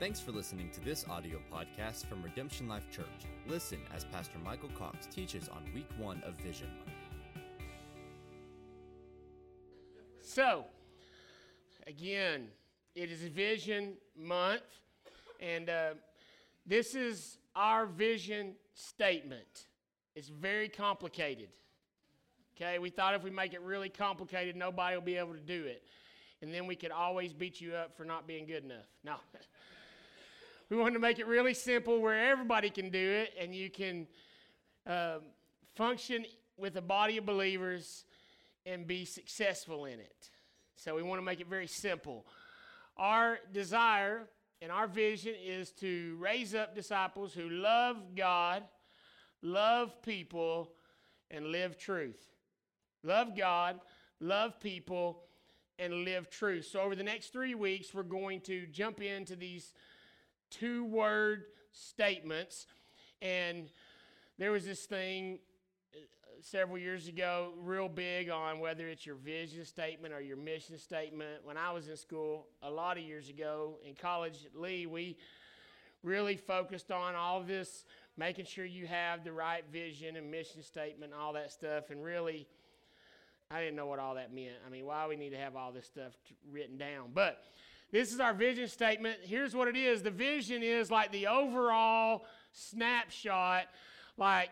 Thanks for listening to this audio podcast from Redemption Life Church. Listen as Pastor Michael Cox teaches on week one of Vision Month. So, again, it is Vision Month, and this is our vision statement. It's very complicated. Okay, we thought if we make it really complicated, nobody will be able to do it. And then we could always beat you up for not being good enough. No. We wanted to make it really simple where everybody can do it and you can function with a body of believers and be successful in it. So we want to make it very simple. Our desire and our vision is to raise up disciples who love God, love people, and live truth. Love God, love people, and live truth. So over the next 3 weeks, we're going to jump into these two-word statements. And there was this thing several years ago, real big on whether it's your vision statement or your mission statement. When I was in school a lot of years ago, in college at Lee, we really focused on all this, making sure you have the right vision and mission statement, all that stuff, and really I didn't know what all that meant. I mean, why we need to have all this stuff written down. But this is our vision statement. Here's what it is. The vision is like the overall snapshot. Like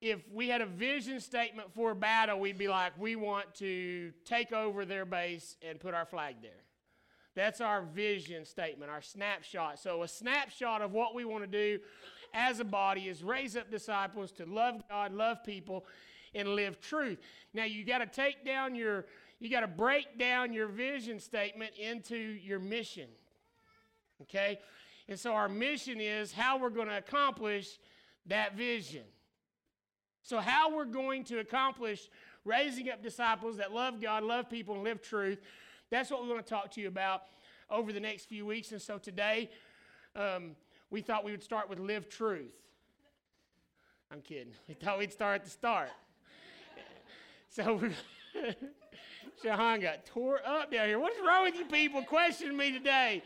if we had a vision statement for a battle, we'd be like, we want to take over their base and put our flag there. That's our vision statement, our snapshot. So a snapshot of what we want to do as a body is raise up disciples to love God, love people, and live truth. Now you got to break down your vision statement into your mission. Okay? And so our mission is how we're going to accomplish that vision. So how we're going to accomplish raising up disciples that love God, love people, and live truth. That's what we're going to talk to you about over the next few weeks. And so today, we thought we would start with live truth. I'm kidding. We thought we'd start at the start. So Jahan got tore up down here. What's wrong with you people questioning me today?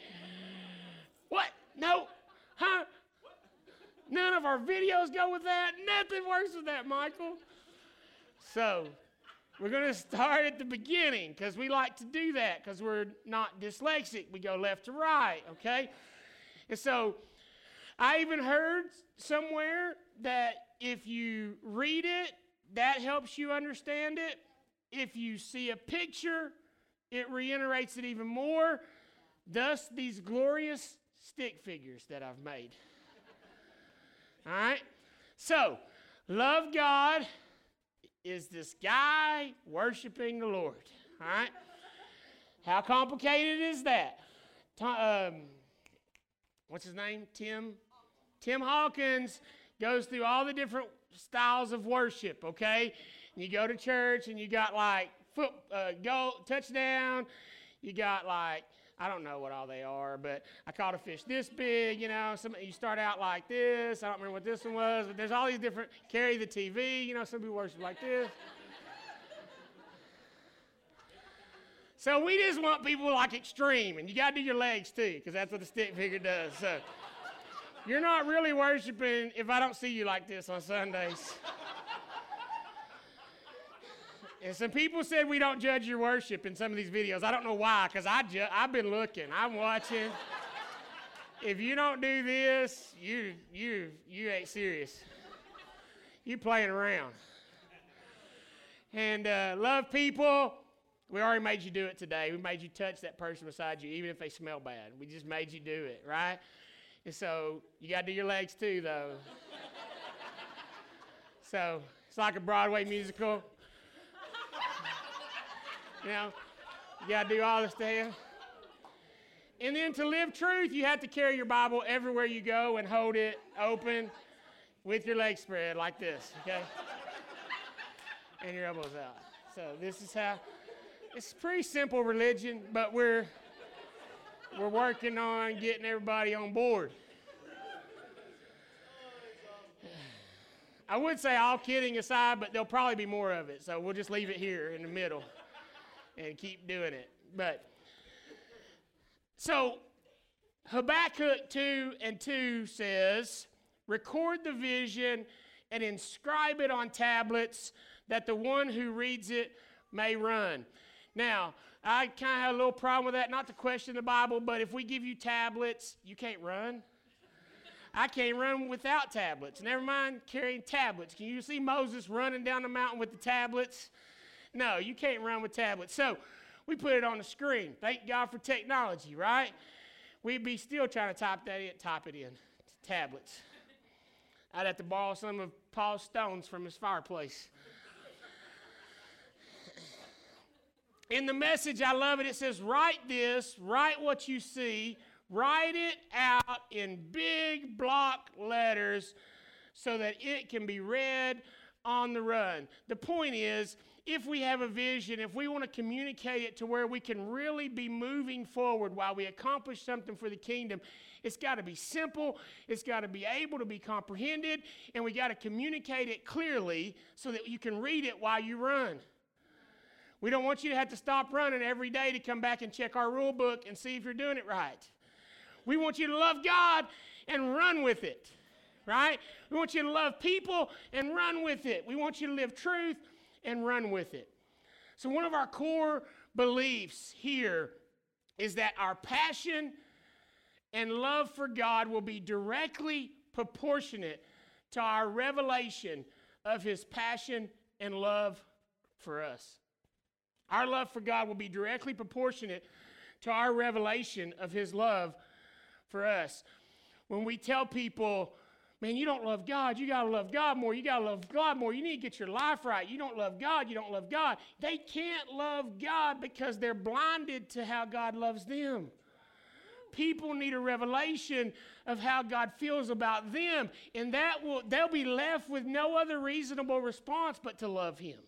What? No. Huh? None of our videos go with that. Nothing works with that, Michael. So we're going to start at the beginning because we like to do that because we're not dyslexic. We go left to right, okay? And so I even heard somewhere that if you read it, that helps you understand it. If you see a picture, it reiterates it even more. Thus, these glorious stick figures that I've made. All right? So, love God is this guy worshiping the Lord. All right? How complicated is that? What's his name? Tim Hawkins goes through all the different styles of worship, okay? And you go to church and you got like goal, touchdown. You got like, I don't know what all they are, but I caught a fish this big, you know. Some, you start out like this. I don't remember what this one was, but there's all these different, carry the TV, you know, some people worship like this. So we just want people like extreme, and you got to do your legs too, because that's what the stick figure does. So you're not really worshiping if I don't see you like this on Sundays. And some people said we don't judge your worship in some of these videos. I don't know why, because I've been looking. I'm watching. If you don't do this, you ain't serious. You playing around. And love people. We already made you do it today. We made you touch that person beside you, even if they smell bad. We just made you do it, right? And so you got to do your legs too, though. So it's like a Broadway musical. You know, you got to do all this stuff. And then to live truth, you have to carry your Bible everywhere you go and hold it open with your legs spread like this, okay? And your elbows out. So this is how, it's pretty simple religion, but we're working on getting everybody on board. I would say all kidding aside, but there'll probably be more of it, so we'll just leave it here in the middle and keep doing it. But so Habakkuk 2:2 says, record the vision and inscribe it on tablets that the one who reads it may run. Now, I kind of had a little problem with that, not to question the Bible, but if we give you tablets, you can't run. I can't run without tablets. Never mind carrying tablets. Can you see Moses running down the mountain with the tablets? No, you can't run with tablets. So we put it on the screen. Thank God for technology, right? We'd be still trying to top it in tablets. I'd have to borrow some of Paul's stones from his fireplace. In the Message, I love it. It says, write this, write what you see, write it out in big block letters so that it can be read on the run. The point is, if we have a vision, if we want to communicate it to where we can really be moving forward while we accomplish something for the kingdom, it's got to be simple, it's got to be able to be comprehended, and we got to communicate it clearly so that you can read it while you run. We don't want you to have to stop running every day to come back and check our rule book and see if you're doing it right. We want you to love God and run with it, right? We want you to love people and run with it. We want you to live truth and run with it. So one of our core beliefs here is that our passion and love for God will be directly proportionate to our revelation of His passion and love for us. Our love for God will be directly proportionate to our revelation of His love for us. When we tell people, man, you don't love God, you got to love God more, you got to love God more, you need to get your life right, you don't love God, you don't love God. They can't love God because they're blinded to how God loves them. People need a revelation of how God feels about them, and they'll be left with no other reasonable response but to love Him.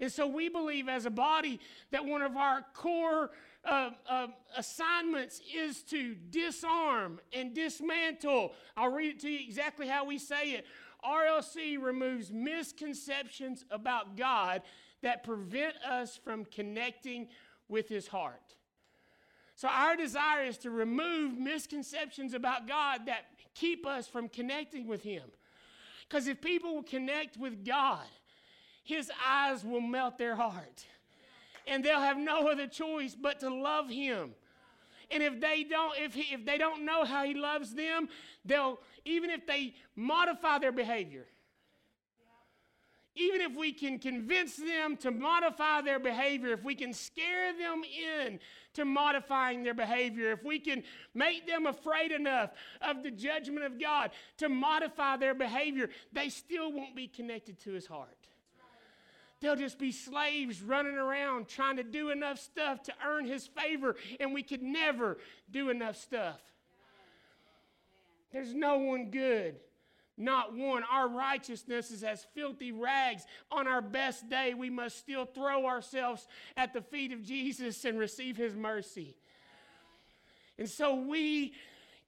And so we believe as a body that one of our core assignments is to disarm and dismantle. I'll read it to you exactly how we say it. RLC removes misconceptions about God that prevent us from connecting with His heart. So our desire is to remove misconceptions about God that keep us from connecting with Him. Because if people will connect with God, His eyes will melt their heart, and they'll have no other choice but to love Him. And if they don't know how He loves them, they'll, even if they modify their behavior, even if we can convince them to modify their behavior, if we can scare them in to modifying their behavior, if we can make them afraid enough of the judgment of God to modify their behavior, they still won't be connected to His heart. They'll just be slaves running around trying to do enough stuff to earn His favor, and we could never do enough stuff. There's no one good, not one. Our righteousness is as filthy rags. On our best day, we must still throw ourselves at the feet of Jesus and receive His mercy. And so we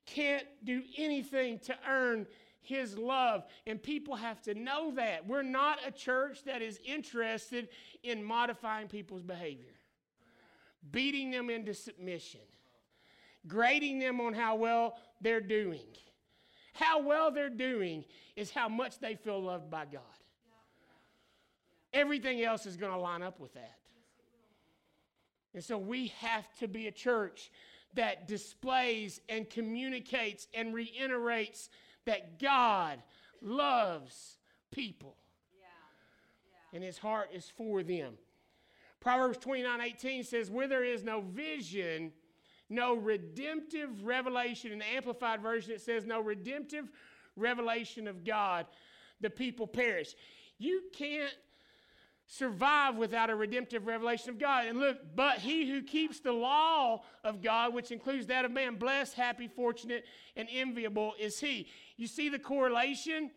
can't do anything to earn His love, and people have to know that. We're not a church that is interested in modifying people's behavior, beating them into submission, grading them on how well they're doing. How well they're doing is how much they feel loved by God. Everything else is going to line up with that. And so we have to be a church that displays and communicates and reiterates that God loves people. Yeah. And His heart is for them. Proverbs 29:18 says, where there is no vision, no redemptive revelation. In the Amplified Version, it says, no redemptive revelation of God, the people perish. You can't survive without a redemptive revelation of God. And look, but he who keeps the law of God, which includes that of man, blessed, happy, fortunate, and enviable is he. You see the correlation?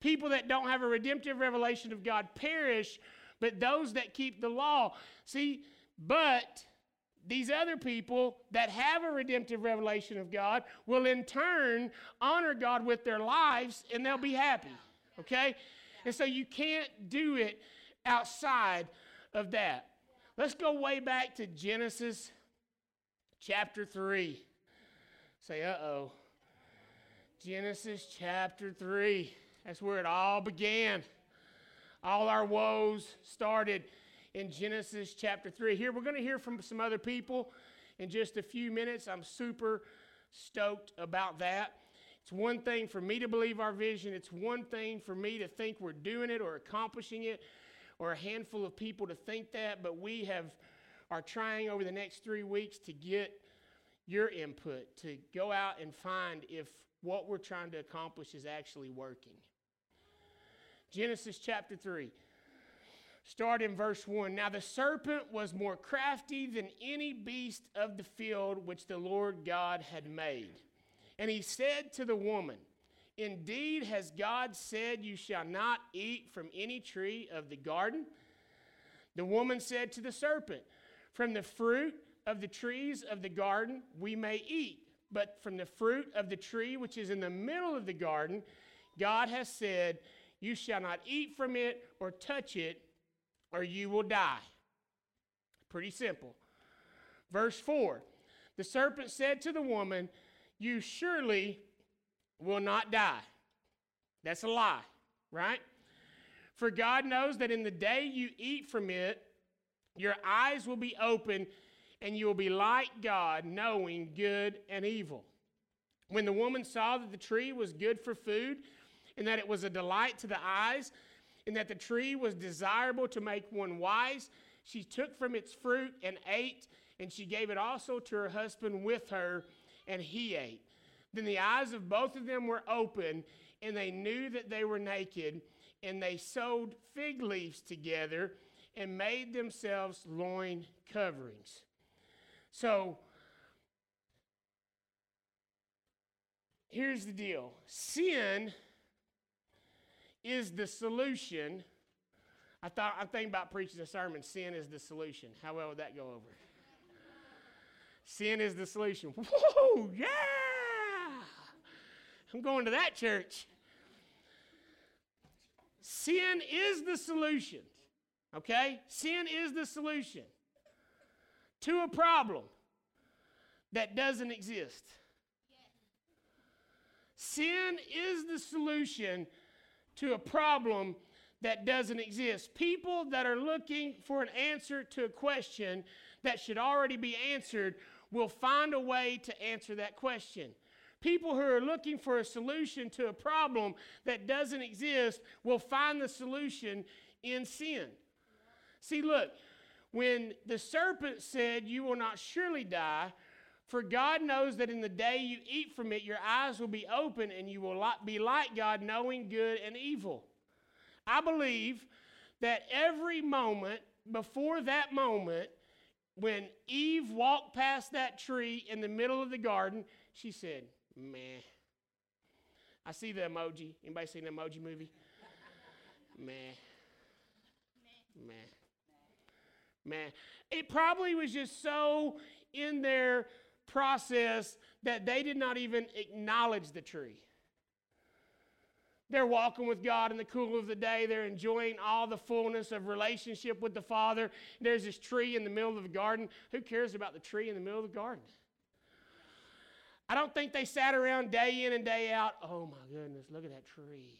People that don't have a redemptive revelation of God perish, but those that keep the law. See, but these other people that have a redemptive revelation of God will in turn honor God with their lives, and they'll be happy. Okay? And so you can't do it outside of that. Let's go way back to Genesis chapter 3. say, uh-oh, Genesis chapter 3. That's where it all began. All our woes started in Genesis chapter 3. Here, we're going to hear from some other people in just a few minutes. I'm super stoked about that. It's one thing for me to believe our vision. It's one thing for me to think we're doing it or accomplishing it, or a handful of people to think that, but we are trying over the next 3 weeks to get your input, to go out and find if what we're trying to accomplish is actually working. Genesis chapter 3, start in verse 1. Now the serpent was more crafty than any beast of the field which the Lord God had made. And he said to the woman, "Indeed, has God said, you shall not eat from any tree of the garden?" The woman said to the serpent, "From the fruit of the trees of the garden we may eat, but from the fruit of the tree which is in the middle of the garden, God has said, you shall not eat from it or touch it, or you will die." Pretty simple. Verse 4, the serpent said to the woman, "You surely will not die." That's a lie, right? "For God knows that in the day you eat from it, your eyes will be open, and you will be like God, knowing good and evil." When the woman saw that the tree was good for food, and that it was a delight to the eyes, and that the tree was desirable to make one wise, she took from its fruit and ate, and she gave it also to her husband with her, and he ate. Then the eyes of both of them were open, and they knew that they were naked, and they sewed fig leaves together and made themselves loin coverings. So, here's the deal. Sin is the solution. I'm thinking about preaching a sermon, sin is the solution. How well would that go over? Sin is the solution. Whoa, yeah! I'm going to that church. Sin is the solution, okay? Sin is the solution to a problem that doesn't exist. Sin is the solution to a problem that doesn't exist. People that are looking for an answer to a question that should already be answered will find a way to answer that question. People who are looking for a solution to a problem that doesn't exist will find the solution in sin. See, look, when the serpent said, "You will not surely die, for God knows that in the day you eat from it, your eyes will be open and you will be like God, knowing good and evil." I believe that every moment before that moment, when Eve walked past that tree in the middle of the garden, she said, "Meh." I see the emoji. Anybody seen the Emoji Movie? Meh. Meh. Meh. Meh. It probably was just so in their process that they did not even acknowledge the tree. They're walking with God in the cool of the day. They're enjoying all the fullness of relationship with the Father. There's this tree in the middle of the garden. Who cares about the tree in the middle of the garden? I don't think they sat around day in and day out, "Oh my goodness, look at that tree.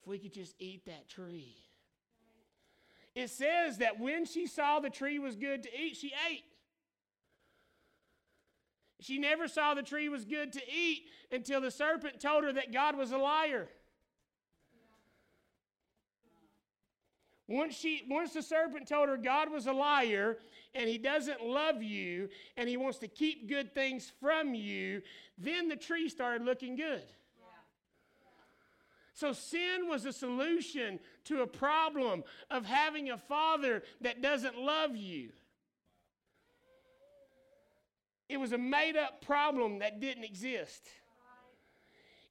If we could just eat that tree." It says that when she saw the tree was good to eat, she ate. She never saw the tree was good to eat until the serpent told her that God was a liar. Once the serpent told her God was a liar and he doesn't love you and he wants to keep good things from you, then the tree started looking good. So sin was a solution to a problem of having a father that doesn't love you. It was a made-up problem that didn't exist.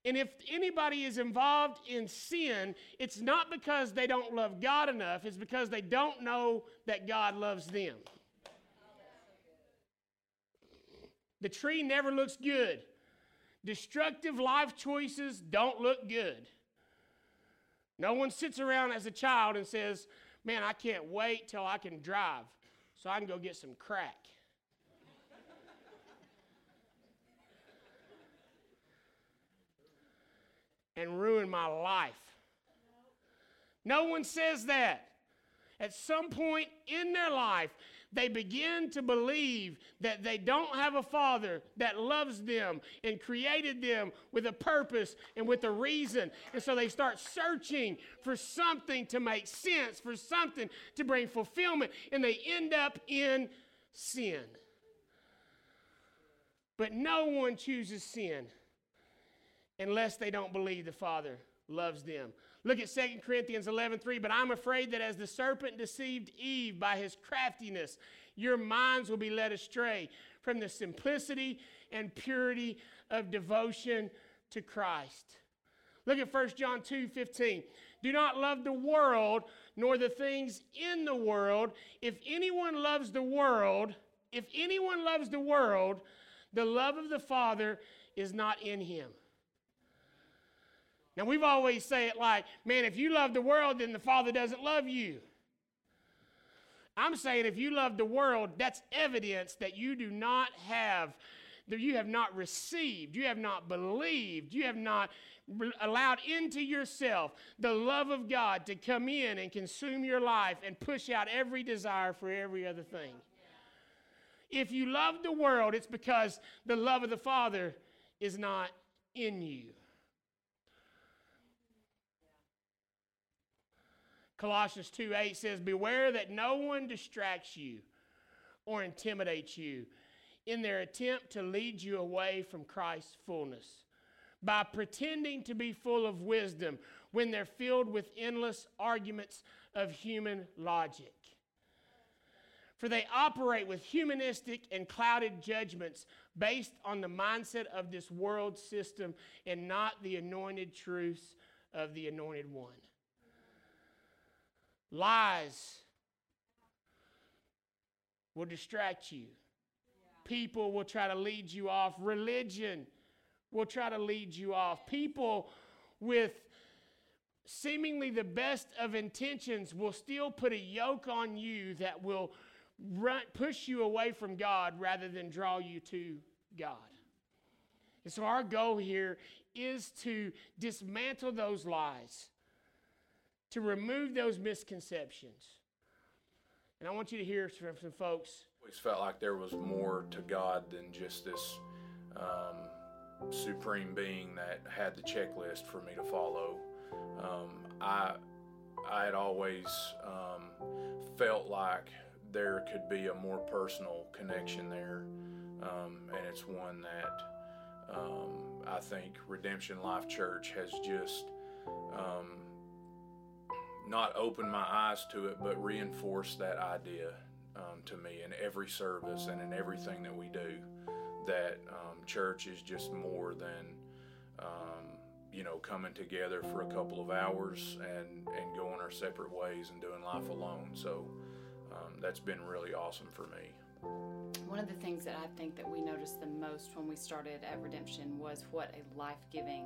And if anybody is involved in sin, it's not because they don't love God enough. It's because they don't know that God loves them. The tree never looks good. Destructive life choices don't look good. No one sits around as a child and says, "Man, I can't wait till I can drive so I can go get some crack." and ruin my life. No one says that. At some point in their life, they begin to believe that they don't have a father that loves them and created them with a purpose and with a reason. And so they start searching for something to make sense, for something to bring fulfillment, and they end up in sin. But no one chooses sin unless they don't believe the Father loves them. Look at 2 Corinthians 11:3. But I'm afraid that as the serpent deceived Eve by his craftiness, your minds will be led astray from the simplicity and purity of devotion to Christ. Look at 1 John 2:15. Do not love the world, nor the things in the world. If anyone loves the world, the love of the Father is not in him. Now, we've always say it like, man, if you love the world, then the Father doesn't love you. I'm saying if you love the world, that's evidence that you have not received, you have not believed, you have not allowed into yourself the love of God to come in and consume your life and push out every desire for every other thing. If you love the world, it's because the love of the Father is not in you. Colossians 2:8 says, beware that no one distracts you or intimidates you in their attempt to lead you away from Christ's fullness by pretending to be full of wisdom when they're filled with endless arguments of human logic. For they operate with humanistic and clouded judgments based on the mindset of this world system and not the anointed truths of the Anointed One. Lies will distract you. People will try to lead you off. Religion will try to lead you off. People with seemingly the best of intentions will still put a yoke on you that will push you away from God rather than draw you to God. And so our goal here is to dismantle those lies, to remove those misconceptions. And I want you to hear from some folks. I always felt like there was more to God than just this supreme being that had the checklist for me to follow. I had always felt like there could be a more personal connection there, and it's one that I think Redemption Life Church has just not opened my eyes to it, but reinforced that idea to me in every service and in everything that we do, that church is just more than coming together for a couple of hours and going our separate ways and doing life alone. So that's been really awesome for me. One of the things that I think that we noticed the most when we started at Redemption was what a life-giving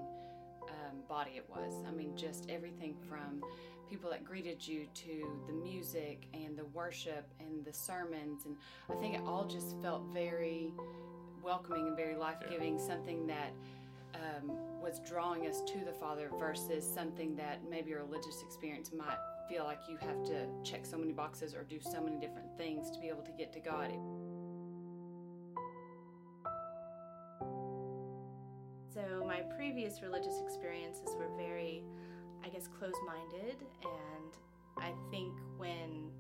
body it was. I mean, just everything from people that greeted you to the music and the worship and the sermons, and I think it all just felt very welcoming and very life-giving, something that was drawing us to the Father versus something that maybe a religious experience might feel like you have to check so many boxes or do so many different things to be able to get to God. So my previous religious experiences were very, I guess, closed-minded, and I think when,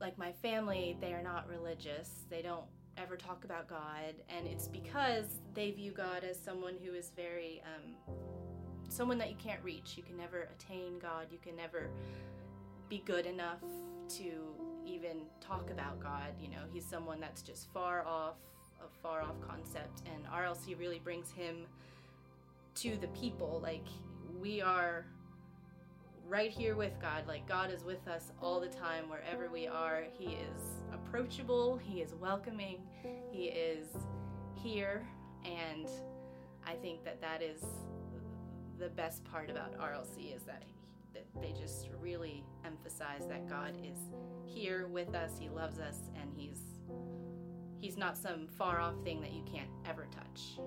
like, my family, they are not religious, they don't ever talk about God, and it's because they view God as someone who is very, someone that you can't reach. You can never attain God, you can never be good enough to even talk about God, he's someone that's just a far off concept, and RLC really brings him to the people. Like, we are right here with God. Like, God is with us all the time, wherever we are. He is approachable, he is welcoming, he is here, and I think that is the best part about RLC, is that they just really emphasize that God is here with us, he loves us, and he's not some far off thing that you can't ever touch.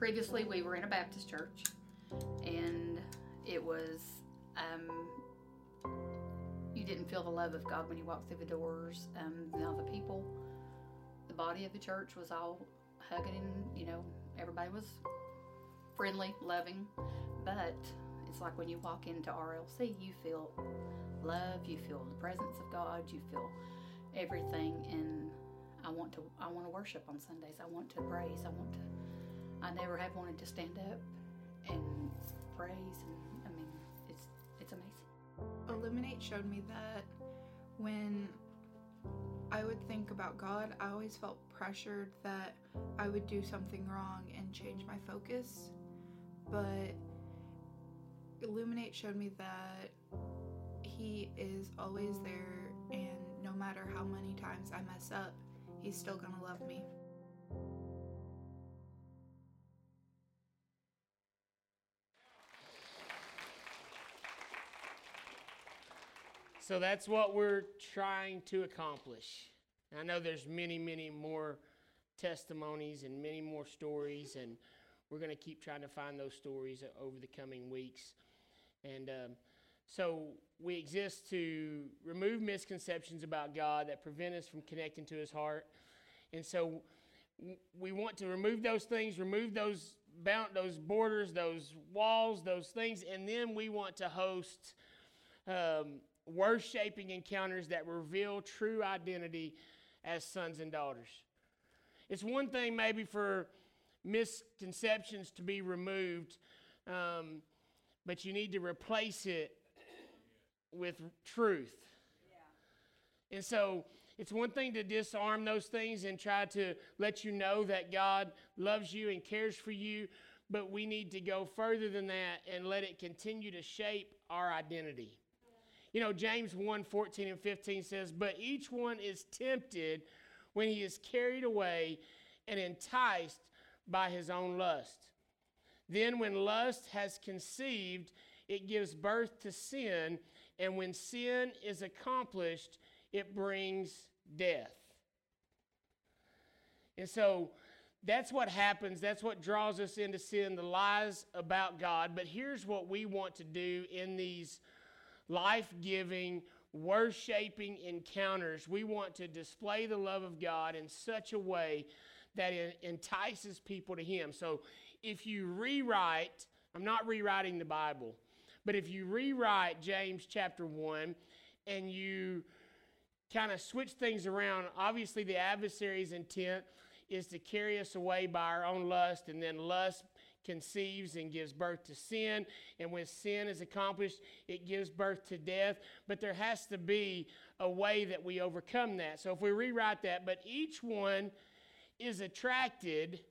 Previously, we were in a Baptist church, and it was, you didn't feel the love of God when you walked through the doors. Now the people, the body of the church was all hugging, and, you know, everybody was friendly, loving, but it's like when you walk into RLC, you feel love, you feel the presence of God, you feel everything, and I want to worship on Sundays. I want to praise. I never have wanted to stand up and praise, and I mean, it's amazing. Illuminate showed me that when I would think about God, I always felt pressured that I would do something wrong and change my focus, but Illuminate showed me that He is always there, and no matter how many times I mess up, He's still gonna love me. So that's what we're trying to accomplish. I know there's many, many more testimonies and many more stories, and we're going to keep trying to find those stories over the coming weeks. And so we exist to remove misconceptions about God that prevent us from connecting to His heart. And so we want to remove those things, remove those borders, those walls, those things, and then we want to host world-shaping encounters that reveal true identity as sons and daughters. It's one thing maybe for misconceptions to be removed, but you need to replace it with truth. Yeah. And so it's one thing to disarm those things and try to let you know that God loves you and cares for you, but we need to go further than that and let it continue to shape our identity. You know, James 1:14-15 says, "But each one is tempted when he is carried away and enticed by his own lust. Then when lust has conceived, it gives birth to sin, and when sin is accomplished, it brings death." And so that's what happens. That's what draws us into sin, the lies about God. But here's what we want to do in these life-giving, word-shaping encounters. We want to display the love of God in such a way that it entices people to Him. So if you rewrite, I'm not rewriting the Bible, but if you rewrite James chapter 1 and you kind of switch things around, obviously the adversary's intent is to carry us away by our own lust, and then lust conceives and gives birth to sin, and when sin is accomplished, it gives birth to death. But there has to be a way that we overcome that. So if we rewrite that, "But each one is attracted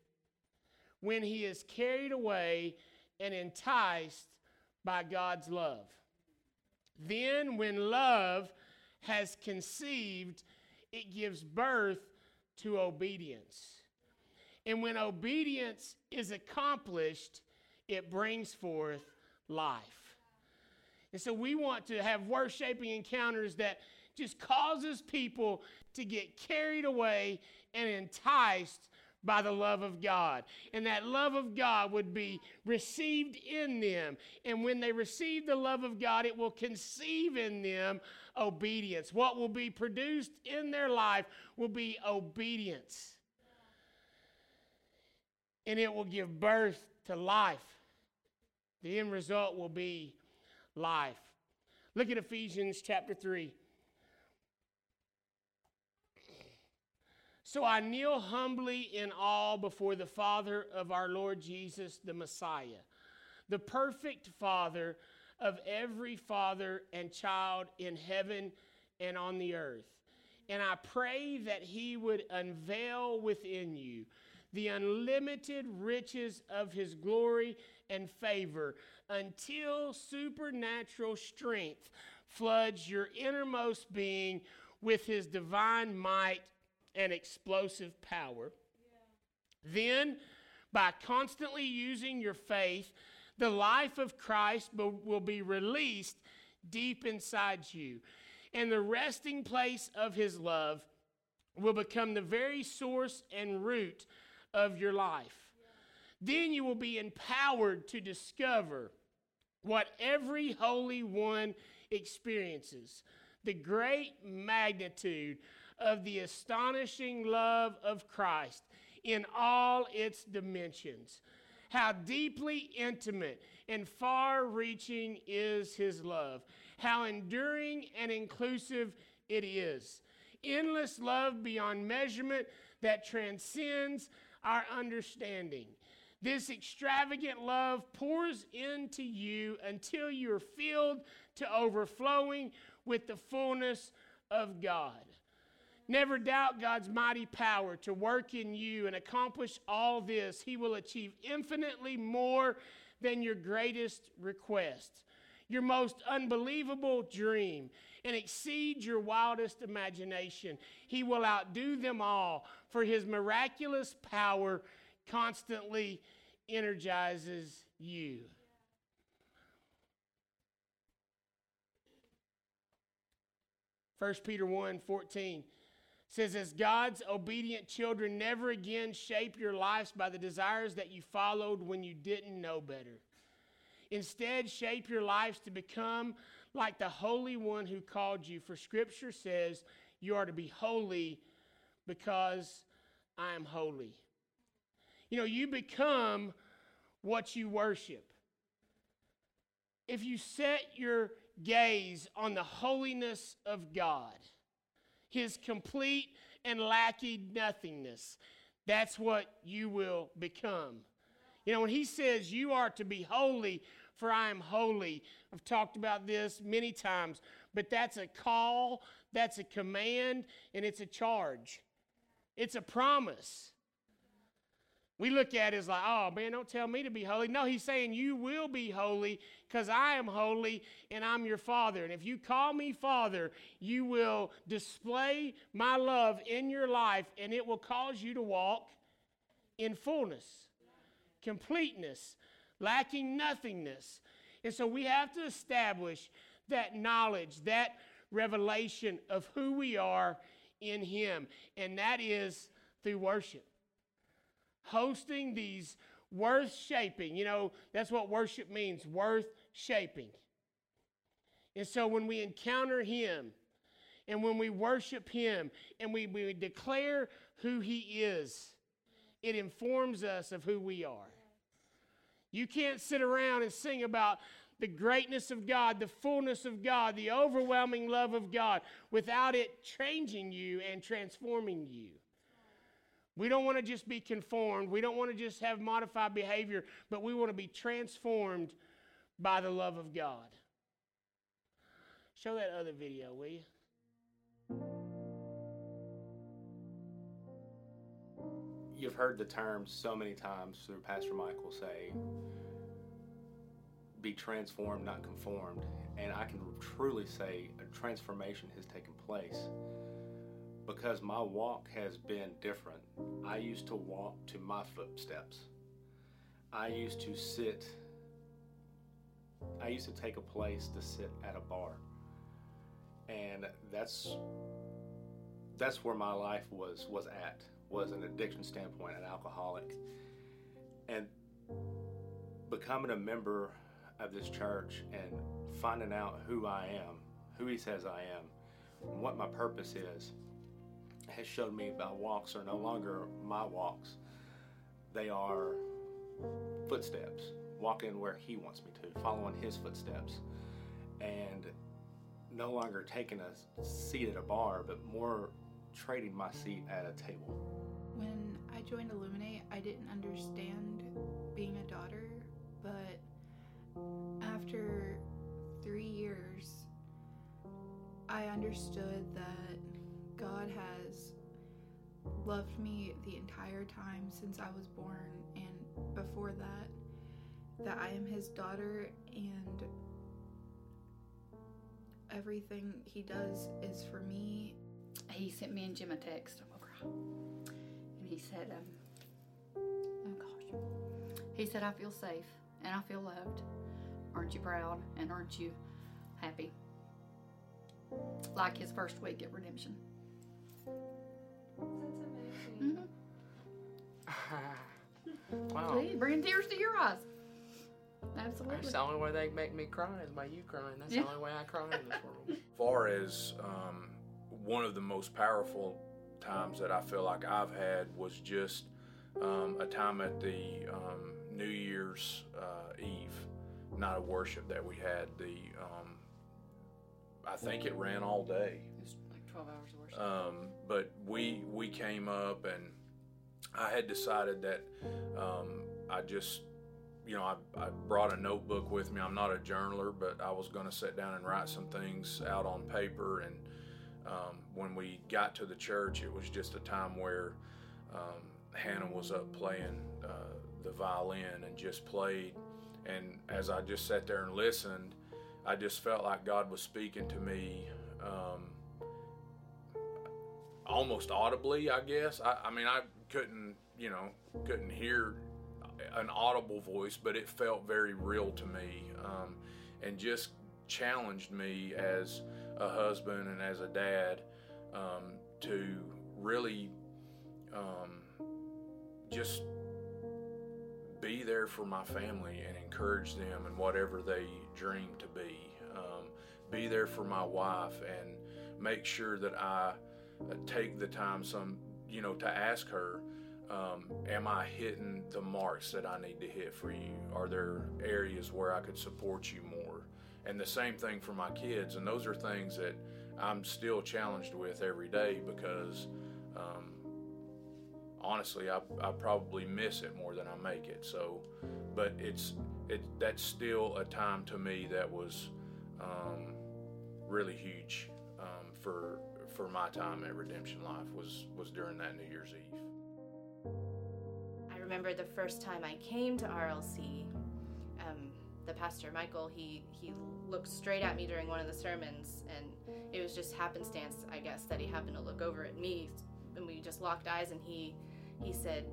when he is carried away and enticed by God's love. Then when love has conceived, it gives birth to obedience. And when obedience is accomplished, it brings forth life." And so we want to have word-shaping encounters that just causes people to get carried away and enticed by the love of God. And that love of God would be received in them. And when they receive the love of God, it will conceive in them obedience. What will be produced in their life will be obedience. And it will give birth to life. The end result will be life. Look at Ephesians chapter 3. "So I kneel humbly in awe before the Father of our Lord Jesus, the Messiah, the perfect Father of every father and child in heaven and on the earth. And I pray that He would unveil within you the unlimited riches of His glory and favor, until supernatural strength floods your innermost being with His divine might and explosive power. Yeah. Then, by constantly using your faith, the life of Christ will be released deep inside you, and the resting place of His love will become the very source and root of your life. Then you will be empowered to discover what every holy one experiences, the great magnitude of the astonishing love of Christ in all its dimensions. How deeply intimate and far-reaching is his love. How enduring and inclusive it is. Endless love beyond measurement that transcends our understanding. This extravagant love pours into you until you're filled to overflowing with the fullness of God. Never doubt God's mighty power to work in you and accomplish all this. He will achieve infinitely more than your greatest request, your most unbelievable dream, and exceed your wildest imagination. He will outdo them all, for his miraculous power constantly energizes you. First Peter 1:14 says, as God's obedient children, never again shape your lives by the desires that you followed when you didn't know better. Instead, shape your lives to become like the Holy One who called you. For Scripture says, you are to be holy because I am holy. You know, you become what you worship. If you set your gaze on the holiness of God, his complete and lacking nothingness, that's what you will become. You know, when he says you are to be holy, for I am holy, I've talked about this many times, but that's a call, that's a command, and it's a charge. It's a promise. We look at it as like, oh man, don't tell me to be holy. No, he's saying you will be holy because I am holy and I'm your Father. And if you call me Father, you will display my love in your life and it will cause you to walk in fullness, completeness, lacking nothingness. And so we have to establish that knowledge, that revelation of who we are in him. And that is through worship. Hosting these worth shaping. You know, that's what worship means, worth shaping. And so when we encounter him and when we worship him and we declare who he is, it informs us of who we are. You can't sit around and sing about the greatness of God, the fullness of God, the overwhelming love of God without it changing you and transforming you. We don't want to just be conformed. We don't want to just have modified behavior, but we want to be transformed by the love of God. Show that other video, will you? You've heard the term so many times through Pastor Michael say, be transformed, not conformed. And I can truly say a transformation has taken place. Because my walk has been different. I used to walk to my footsteps. I used to sit. I used to take a place to sit at a bar. And that's where my life was at, was an addiction standpoint, an alcoholic. And becoming a member of this church and finding out who I am, who he says I am, and what my purpose is, has showed me my walks are no longer my walks. They are footsteps, walking where he wants me to, following his footsteps, and no longer taking a seat at a bar, but more trading my seat at a table. When I joined Illuminate, I didn't understand being a daughter, but after 3 years, I understood that God has loved me the entire time since I was born, and before that I am his daughter, and everything he does is for me. He sent me and Jim a text, I'm gonna cry, and he said, oh gosh, he said, I feel safe and I feel loved. Aren't you proud and aren't you happy? Like his first week at Redemption. That's amazing. Mm-hmm. Wow. Absolutely. Bringing tears to your eyes. Absolutely. That's the only way they make me cry is by you crying. That's the only way I cry in this world. As far as one of the most powerful times that I feel like I've had was just a time at the New Year's Eve night of worship that we had. I think it ran all day. It was like 12 hours of worship. But we came up, and I had decided that I brought a notebook with me. I'm not a journaler, but I was going to sit down and write some things out on paper. And when we got to the church, it was just a time where Hannah was up playing the violin and just played. And as I just sat there and listened, I just felt like God was speaking to me almost audibly, I guess. I couldn't hear an audible voice, but it felt very real to me, and just challenged me as a husband and as a dad to really just be there for my family and encourage them in whatever they dream to be there for my wife, and make sure that I take the time to ask her, am I hitting the marks that I need to hit for you? Are there areas where I could support you more? And the same thing for my kids. And those are things that I'm still challenged with every day, because honestly, I probably miss it more than I make it. So, but that's still a time to me that was really huge for my time at Redemption Life was during that New Year's Eve. I remember the first time I came to RLC, the Pastor Michael, he looked straight at me during one of the sermons, and it was just happenstance, I guess, that he happened to look over at me, and we just locked eyes, and he said,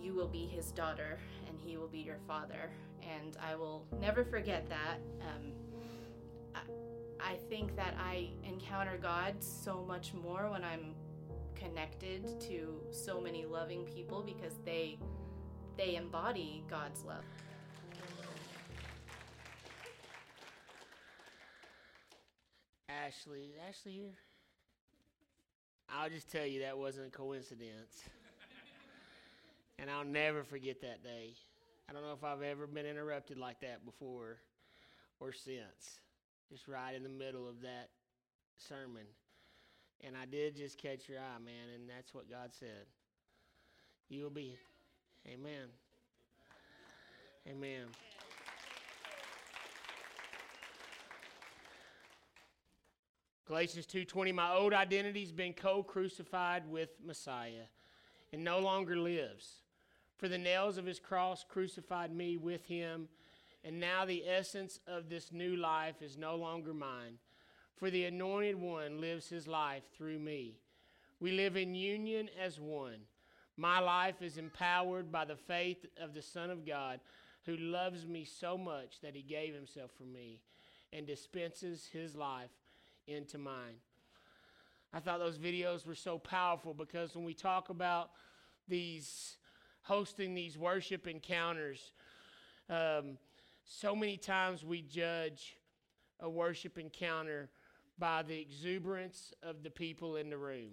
you will be his daughter, and he will be your father. And I will never forget that. I think that I encounter God so much more when I'm connected to so many loving people, because they embody God's love. Ashley here? I'll just tell you that wasn't a coincidence. And I'll never forget that day. I don't know if I've ever been interrupted like that before or since. Just right in the middle of that sermon. And I did just catch your eye, man, and that's what God said. You will be. Amen. Amen. Galatians 2:20, my old identity's been co-crucified with Messiah and no longer lives. For the nails of his cross crucified me with him, and now the essence of this new life is no longer mine. For the Anointed One lives his life through me. We live in union as one. My life is empowered by the faith of the Son of God, who loves me so much that he gave himself for me and dispenses his life into mine. I thought those videos were so powerful, because when we talk about hosting these worship encounters, so many times we judge a worship encounter by the exuberance of the people in the room,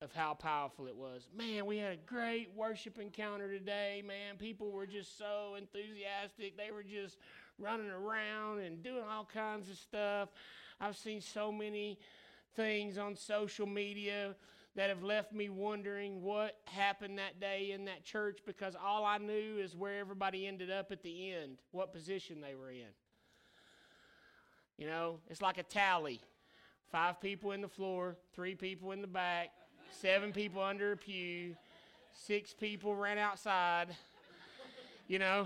of how powerful it was. Man, we had a great worship encounter today, man. People were just so enthusiastic. They were just running around and doing all kinds of stuff. I've seen so many things on social media that have left me wondering what happened that day in that church, because all I knew is where everybody ended up at the end, what position they were in. You know, it's like a tally. 5 people in the floor, 3 people in the back, 7 people under a pew, 6 people ran outside, And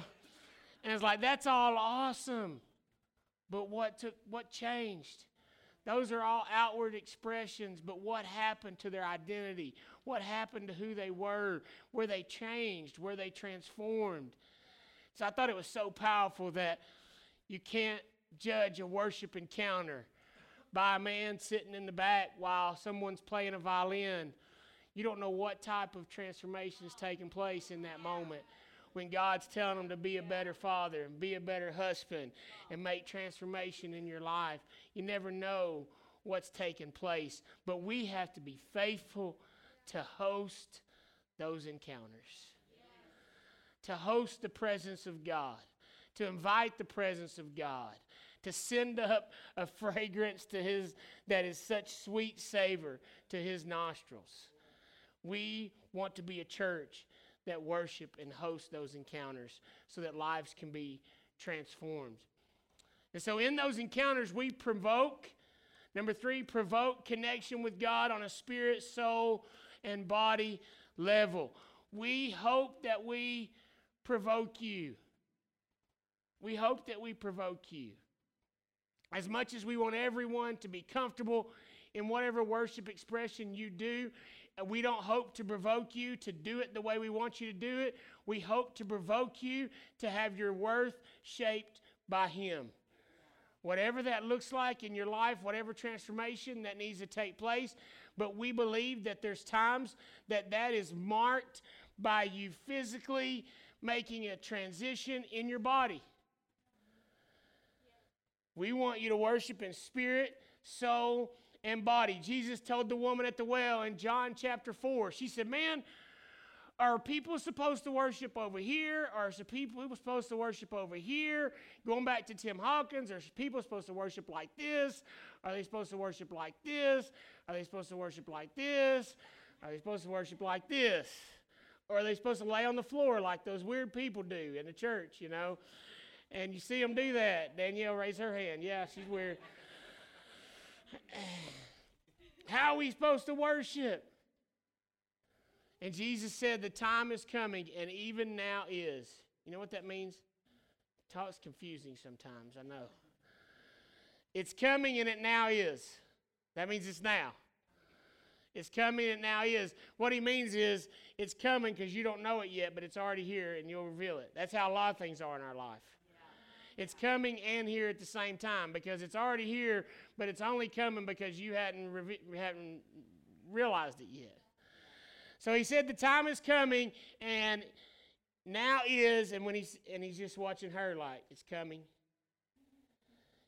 it's like, that's all awesome. But what changed? Those are all outward expressions, but what happened to their identity? What happened to who they were? Were they changed? Were they transformed? So I thought it was so powerful that you can't judge a worship encounter by a man sitting in the back while someone's playing a violin. You don't know what type of transformation is taking place in that moment when God's telling them to be a better father and be a better husband and make transformation in your life. You never know what's taking place, but we have to be faithful to host those encounters, to host the presence of God, to invite the presence of God, to send up a fragrance to His that is such sweet savor to His nostrils. We want to be a church that worship and host those encounters so that lives can be transformed. And so in those encounters, we provoke, number three, provoke connection with God on a spirit, soul, and body level. We hope that we provoke you. We hope that we provoke you. As much as we want everyone to be comfortable in whatever worship expression you do, we don't hope to provoke you to do it the way we want you to do it. We hope to provoke you to have your worth shaped by Him. Whatever that looks like in your life, whatever transformation that needs to take place, but we believe that there's times that that is marked by you physically making a transition in your body. We want you to worship in spirit, soul, and body. Jesus told the woman at the well in John chapter 4, she said, man, are people supposed to worship over here? Are people supposed to worship over here? Going back to Tim Hawkins, are people supposed to worship like this? Are they supposed to worship like this? Are they supposed to worship like this? Are they supposed to worship like this? Or are they supposed to lay on the floor like those weird people do in the church, you know? And you see them do that. Danielle raised her hand. Yeah, she's weird. How are we supposed to worship? And Jesus said, the time is coming, and even now is. You know what that means? Talk's confusing sometimes, I know. It's coming, and it now is. That means it's now. It's coming, and now is. What he means is, it's coming because you don't know it yet, but it's already here, and you'll reveal it. That's how a lot of things are in our life. It's coming and here at the same time because it's already here, but it's only coming because you hadn't realized it yet. So he said the time is coming and now is, and when he's just watching her like, it's coming.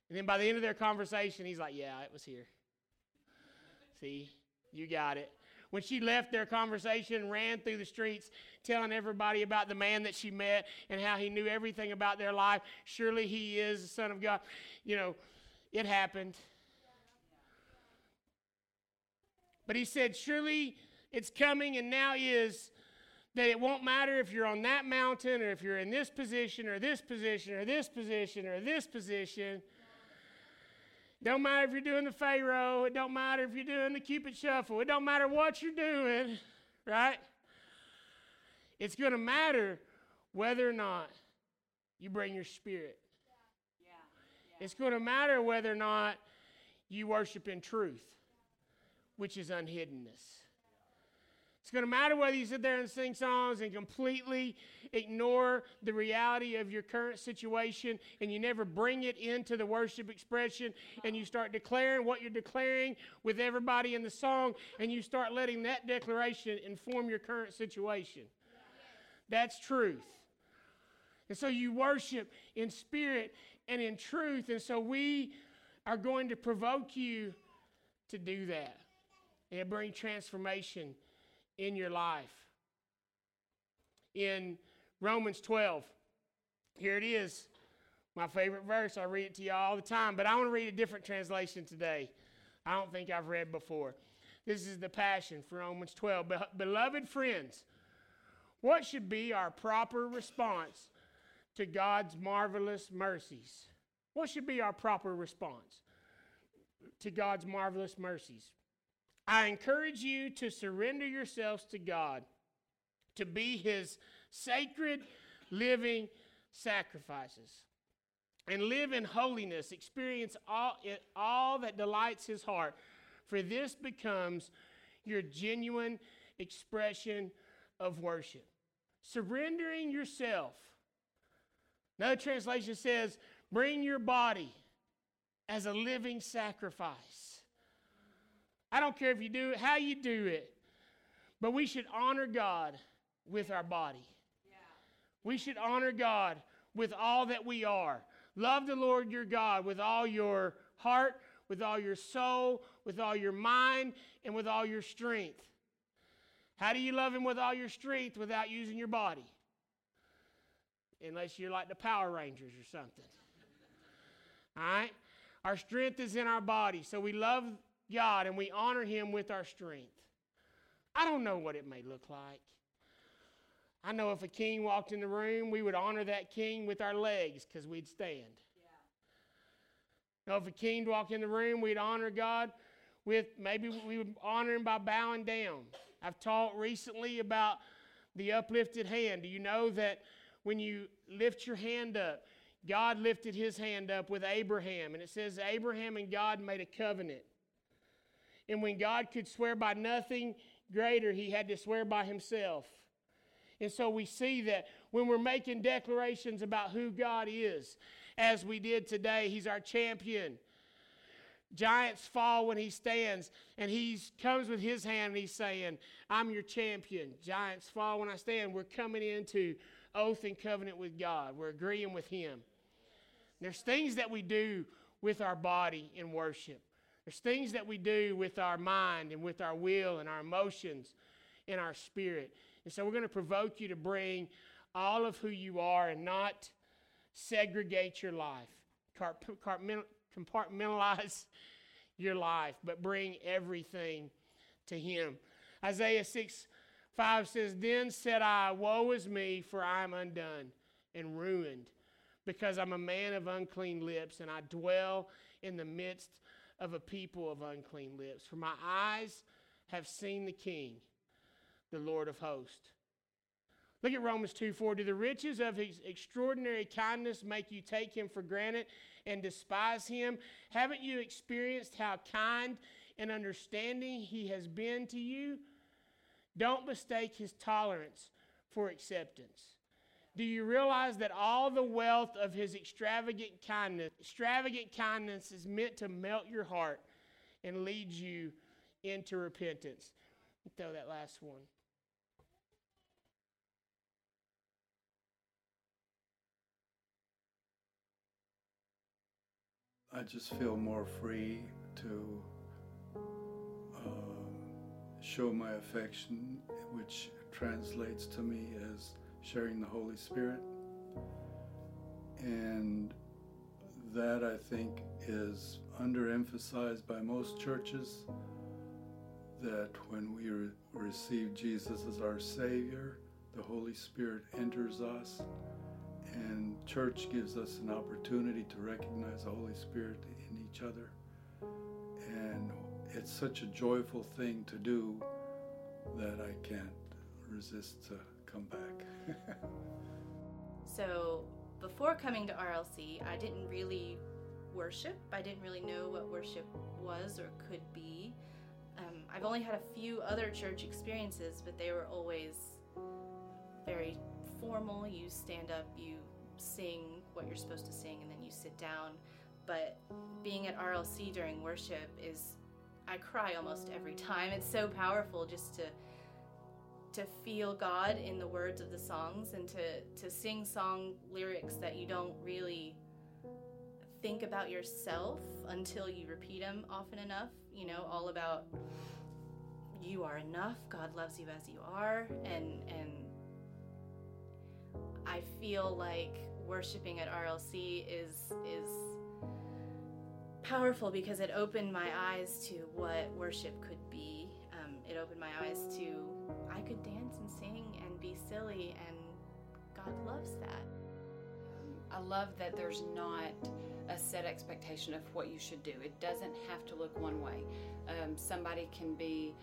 And then by the end of their conversation, he's like, yeah, it was here. See, you got it. When she left their conversation, ran through the streets, telling everybody about the man that she met and how he knew everything about their life. Surely he is the Son of God. You know, it happened. But he said, surely it's coming and now is that it won't matter if you're on that mountain or if you're in this position or this position or this position or this position. Don't matter if you're doing the Pharaoh. It don't matter if you're doing the Cupid Shuffle. It don't matter what you're doing, right? It's going to matter whether or not you bring your spirit. Yeah. It's going to matter whether or not you worship in truth, which is unhiddenness. It's going to matter whether you sit there and sing songs and completely ignore the reality of your current situation and you never bring it into the worship expression and you start declaring what you're declaring with everybody in the song and you start letting that declaration inform your current situation. That's truth. And so you worship in spirit and in truth, and so we are going to provoke you to do that and bring transformation in your life. In Romans 12, here it is, my favorite verse. I read it to you all the time, but I want to read a different translation today. I don't think I've read before. This is the Passion for Romans 12. Beloved friends, what should be our proper response to God's marvelous mercies? What should be our proper response to God's marvelous mercies? I encourage you to surrender yourselves to God, to be His sacred living sacrifices, and live in holiness, experience all that delights His heart, for this becomes your genuine expression of worship. Surrendering yourself. Another translation says, bring your body as a living sacrifice. I don't care if you do it, how you do it, But we should honor God with our body. Yeah. We should honor God with all that we are. Love the Lord your God with all your heart, with all your soul, with all your mind, and with all your strength. How do you love him with all your strength without using your body? Unless you're like the Power Rangers or something. All right? Our strength is in our body, so we love God and we honor him with our strength. I don't know what it may look like. I know if a king walked in the room, we would honor that king with our legs because we'd stand. Yeah. Now, if a king walked in the room, we'd honor God with, maybe we would honor him by bowing down. I've taught recently about the uplifted hand. Do you know that when you lift your hand up, God lifted his hand up with Abraham, and it says Abraham and God made a covenant. And when God could swear by nothing greater, he had to swear by himself. And so we see that when we're making declarations about who God is, as we did today, he's our champion. Giants fall when he stands, and he comes with his hand, and he's saying, I'm your champion. Giants fall when I stand. We're coming into oath and covenant with God. We're agreeing with him. There's things that we do with our body in worship. There's things that we do with our mind and with our will and our emotions and our spirit. And so we're going to provoke you to bring all of who you are and not segregate your life. Compartmentalize your life, but bring everything to him. Isaiah 6:5 says, Then said I, woe is me, for I am undone and ruined, because I'm a man of unclean lips, and I dwell in the midst of a people of unclean lips. For my eyes have seen the King, the Lord of hosts. Look at Romans 2:4. Do the riches of his extraordinary kindness make you take him for granted and despise him? Haven't you experienced how kind and understanding he has been to you? Don't mistake his tolerance for acceptance. Do you realize that all the wealth of his extravagant kindness is meant to melt your heart and lead you into repentance? Throw that last one. I just feel more free to show my affection, which translates to me as sharing the Holy Spirit. And that, I think, is underemphasized by most churches, that when we receive Jesus as our Savior, the Holy Spirit enters us, and church gives us an opportunity to recognize the Holy Spirit in each other. And it's such a joyful thing to do that I can't resist to come back. So before coming to RLC, I didn't really worship. I didn't really know what worship was or could be. I've only had a few other church experiences, but they were always very formal. You stand up, you sing what you're supposed to sing, and then you sit down. But being at RLC during worship is, I cry almost every time. It's so powerful just to feel God in the words of the songs, and to sing song lyrics that you don't really think about yourself until you repeat them often enough. You know, all about you are enough, God loves you as you are, and I feel like worshiping at RLC is powerful because it opened my eyes to what worship could be. It opened my eyes to I could dance and sing and be silly, and God loves that. I love that there's not a set expectation of what you should do. It doesn't have to look one way. Somebody can be,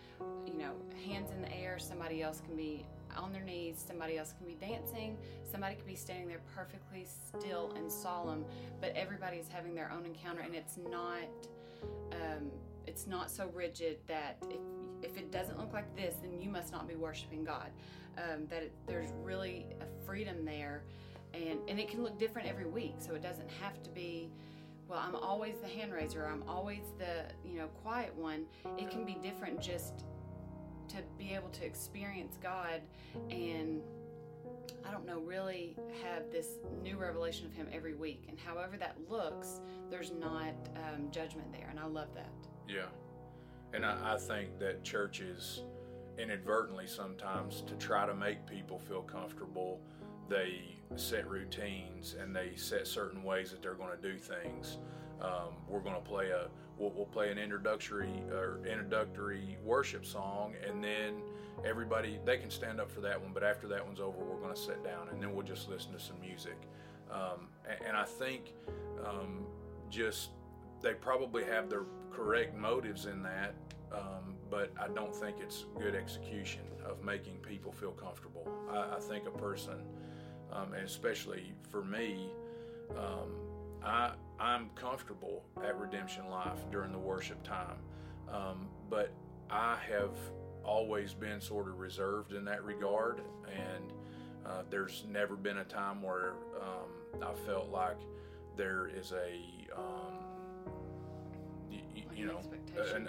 hands in the air. Somebody else can be on their knees. Somebody else can be dancing. Somebody can be standing there perfectly still and solemn. But everybody's having their own encounter, and it's not so rigid that if it doesn't look like this, then you must not be worshiping God. There's really a freedom there. And it can look different every week, so it doesn't have to be, well, I'm always the hand raiser, I'm always the quiet one. It can be different just to be able to experience God and, I don't know, really have this new revelation of Him every week. And however that looks, there's not judgment there. And I love that. Yeah. And I think that churches inadvertently sometimes, to try to make people feel comfortable, they set routines and they set certain ways that they're going to do things. We're going to play we'll play an introductory worship song, and then everybody, they can stand up for that one, but after that one's over, we're going to sit down and then we'll just listen to some music. And I think just they probably have their correct motives in that, but I don't think it's good execution of making people feel comfortable. I think a person, and especially for me, I'm comfortable at Redemption Life during the worship time, but I have always been sort of reserved in that regard, and there's never been a time where I felt like there is a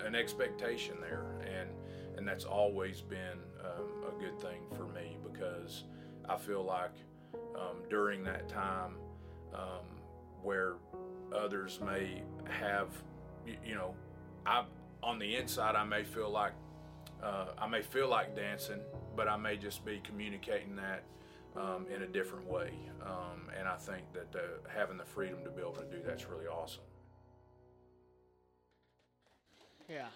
an expectation there, and that's always been a good thing for me, because I feel like during that time where others may have, on the inside I may feel like dancing, but I may just be communicating that in a different way. And I think that having the freedom to be able to do that's really awesome. Yeah.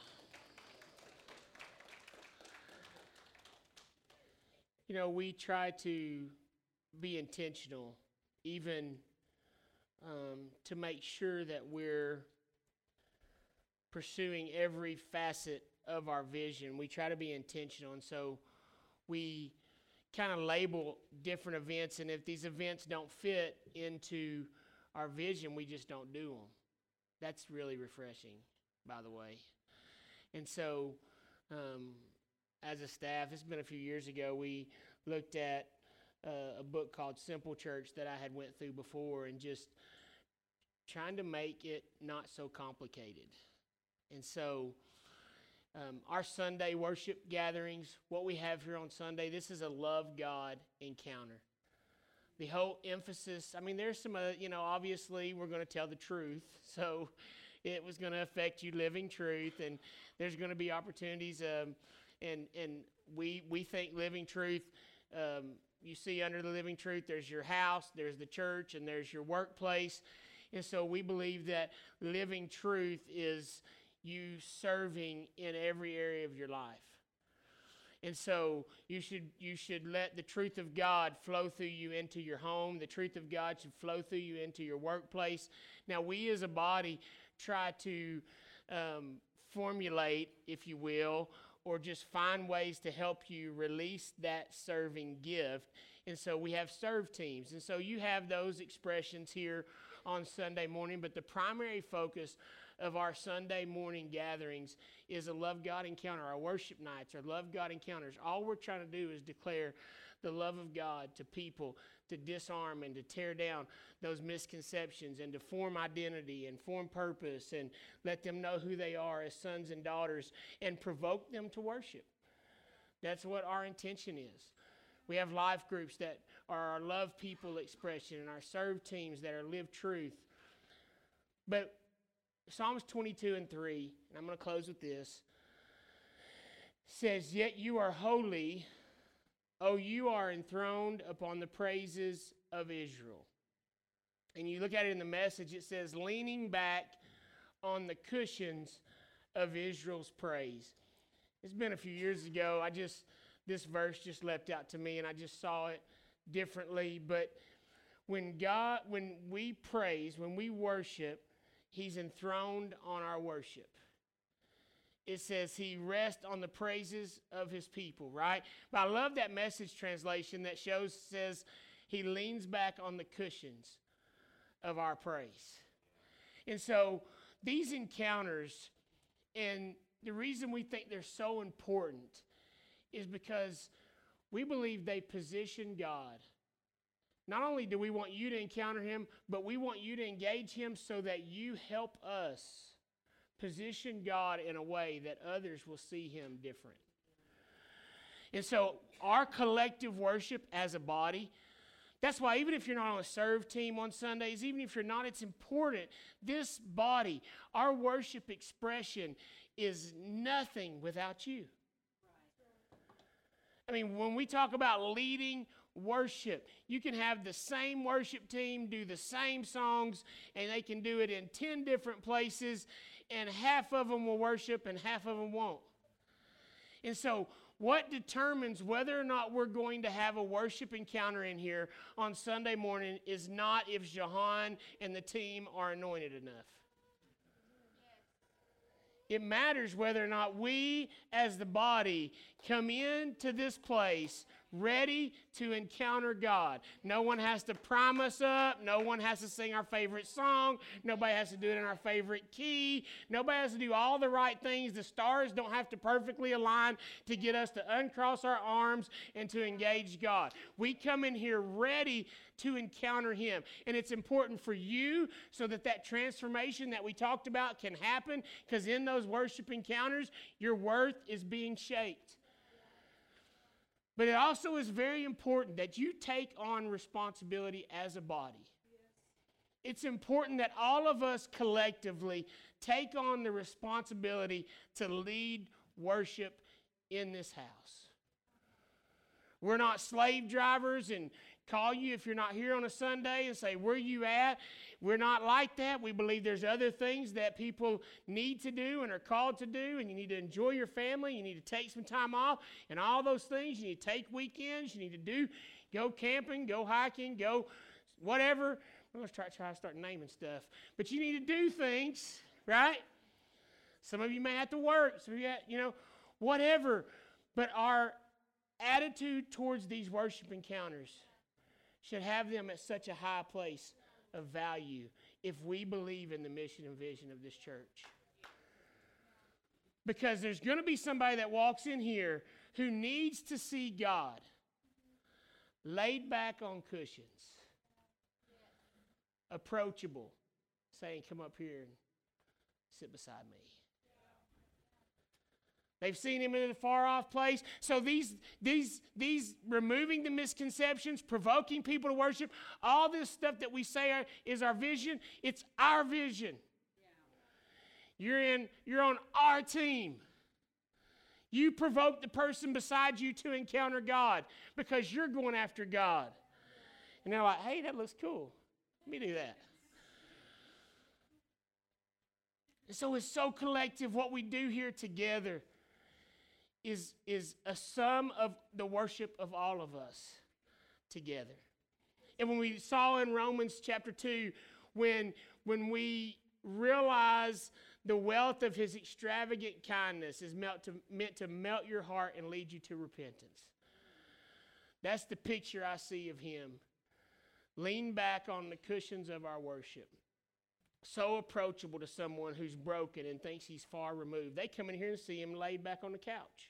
We try to be intentional, even to make sure that we're pursuing every facet of our vision. We try to be intentional, and so we kind of label different events, and if these events don't fit into our vision, we just don't do them. That's really refreshing, by the way. And so as a staff, it's been a few years ago, we looked at a book called Simple Church that I had went through before, and just trying to make it not so complicated. And so our Sunday worship gatherings, what we have here on Sunday, this is a love God encounter. The whole emphasis, there's some, obviously we're going to tell the truth, so it was going to affect you living truth, and there's going to be opportunities, and we think living truth, you see under the living truth, there's your house, there's the church, and there's your workplace, and so we believe that living truth is you serving in every area of your life. And so you should let the truth of God flow through you into your home. The truth of God should flow through you into your workplace. Now, we as a body try to formulate, if you will, or just find ways to help you release that serving gift. And so we have serve teams. And so you have those expressions here on Sunday morning, but the primary focus of our Sunday morning gatherings is a love God encounter. Our worship nights are love God encounters. All we're trying to do is declare the love of God to people, to disarm and to tear down those misconceptions, and to form identity and form purpose, and let them know who they are as sons and daughters, and provoke them to worship. That's what our intention is. We have life groups that are our love people expression, and our serve teams that are live truth. But Psalms 22:3, and I'm going to close with this, says, "Yet you are holy, O you are enthroned upon the praises of Israel." And you look at it in the Message, it says, "Leaning back on the cushions of Israel's praise." It's been a few years ago. This verse just leapt out to me, and I just saw it differently. But when we praise, when we worship, He's enthroned on our worship. It says He rests on the praises of His people, right? But I love that Message translation that says He leans back on the cushions of our praise. And so these encounters, and the reason we think they're so important is because we believe they position God. Not only do we want you to encounter Him, but we want you to engage Him so that you help us position God in a way that others will see Him different. And so our collective worship as a body, that's why even if you're not on a serve team on Sundays, even if you're not, it's important. This body, our worship expression is nothing without you. I mean, when we talk about leading worship, you can have the same worship team do the same songs, and they can do it in 10 different places, and half of them will worship and half of them won't. And so what determines whether or not we're going to have a worship encounter in here on Sunday morning is not if Jahan and the team are anointed enough. It matters whether or not we as the body come into this place ready to encounter God. No one has to prime us up. No one has to sing our favorite song. Nobody has to do it in our favorite key. Nobody has to do all the right things. The stars don't have to perfectly align to get us to uncross our arms and to engage God. We come in here ready to encounter Him. And it's important for you so that that transformation that we talked about can happen, because in those worship encounters, your worth is being shaped. But it also is very important that you take on responsibility as a body. It's important that all of us collectively take on the responsibility to lead worship in this house. We're not slave drivers and call you if you're not here on a Sunday and say, where you at? We're not like that. We believe there's other things that people need to do and are called to do, and you need to enjoy your family. You need to take some time off and all those things. You need to take weekends. You need to do, go camping, go hiking, go whatever. I'm going to try to start naming stuff. But you need to do things, right? Some of you may have to work. Some of you, whatever. But our attitude towards these worship encounters should have them at such a high place of value if we believe in the mission and vision of this church. Because there's going to be somebody that walks in here who needs to see God laid back on cushions, approachable, saying, come up here and sit beside me. They've seen Him in a far-off place. So these removing the misconceptions, provoking people to worship, all this stuff that we say is our vision. It's our vision. Yeah. You're on our team. You provoke the person beside you to encounter God because you're going after God. And they're like, hey, that looks cool. Let me do that. And so it's so collective what we do here together. Is a sum of the worship of all of us together. And when we saw in Romans chapter 2, when we realize the wealth of His extravagant kindness is meant to melt your heart and lead you to repentance. That's the picture I see of Him. Lean back on the cushions of our worship. So approachable to someone who's broken and thinks He's far removed. They come in here and see Him laid back on the couch.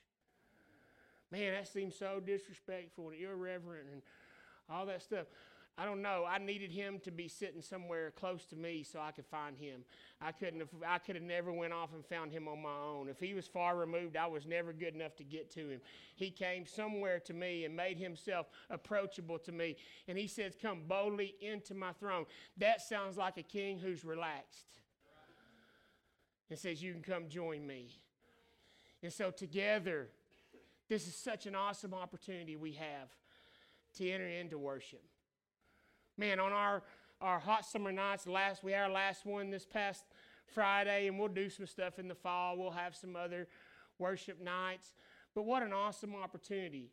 Man, that seems so disrespectful and irreverent and all that stuff. I don't know. I needed Him to be sitting somewhere close to me so I could find Him. I could have never went off and found Him on my own. If He was far removed, I was never good enough to get to Him. He came somewhere to me and made Himself approachable to me. And He says, come boldly into my throne. That sounds like a king who's relaxed. And says, you can come join me. And so together, this is such an awesome opportunity we have to enter into worship. Man, on our hot summer nights, we had our last one this past Friday, and we'll do some stuff in the fall. We'll have some other worship nights. But what an awesome opportunity.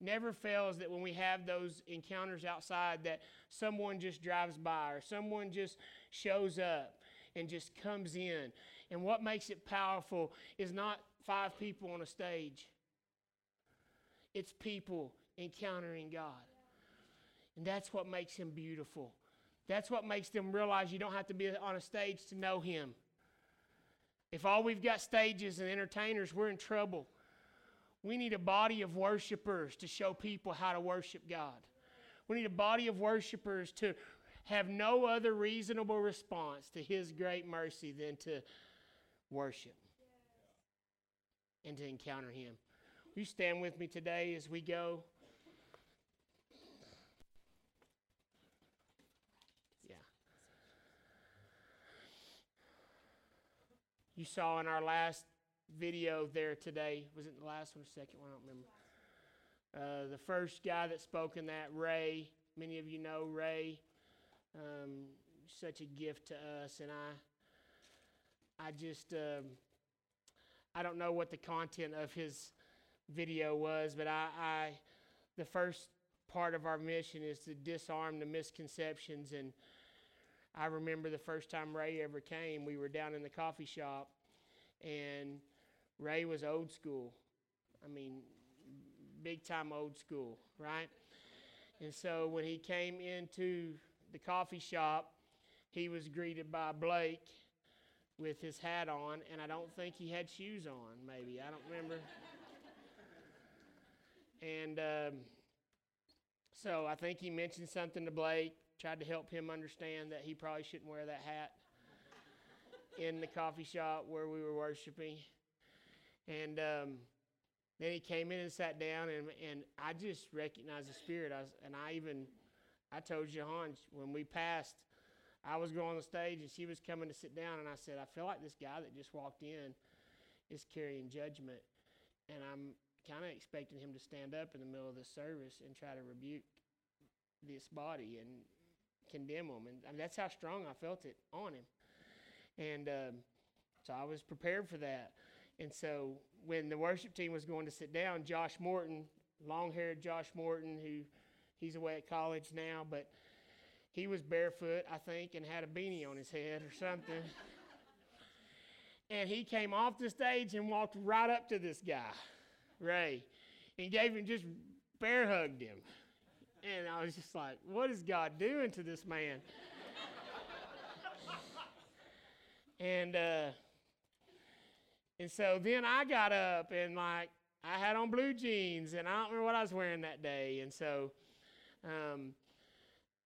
Never fails that when we have those encounters outside that someone just drives by or someone just shows up and just comes in. And what makes it powerful is not 5 people on a stage. It's people encountering God. And that's what makes Him beautiful. That's what makes them realize you don't have to be on a stage to know Him. If all we've got stages and entertainers, we're in trouble. We need a body of worshipers to show people how to worship God. We need a body of worshipers to have no other reasonable response to His great mercy than to worship and to encounter Him. You stand with me today as we go. Yeah. You saw in our last video there today, was it the last one or the second one? I don't remember. The first guy that spoke in that, Ray, many of you know Ray, such a gift to us, and I just, I don't know what the content of his video was, but I the first part of our mission is to disarm the misconceptions, and I remember the first time Ray ever came, we were down in the coffee shop, and Ray was old school. I mean, big time old school, right? And so when he came into the coffee shop, he was greeted by Blake with his hat on, and I don't think he had shoes on, maybe. I don't remember. And so I think he mentioned something to Blake, tried to help him understand that he probably shouldn't wear that hat in the coffee shop where we were worshiping. And then he came in and sat down, and I just recognized the Spirit. I told Jahan when we passed, I was going on the stage, and she was coming to sit down, and I said, I feel like this guy that just walked in is carrying judgment, and I'm kind of expecting him to stand up in the middle of the service and try to rebuke this body and condemn him. And I mean, that's how strong I felt it on him. And so I was prepared for that. And so when the worship team was going to sit down, Josh Morton, long-haired Josh Morton, who he's away at college now, but he was barefoot, I think, and had a beanie on his head or something. And he came off the stage and walked right up to this guy, Ray, and gave him, just bear hugged him. And I was just like, what is God doing to this man? And so then I got up, and like I had on blue jeans, and I don't remember what I was wearing that day. And so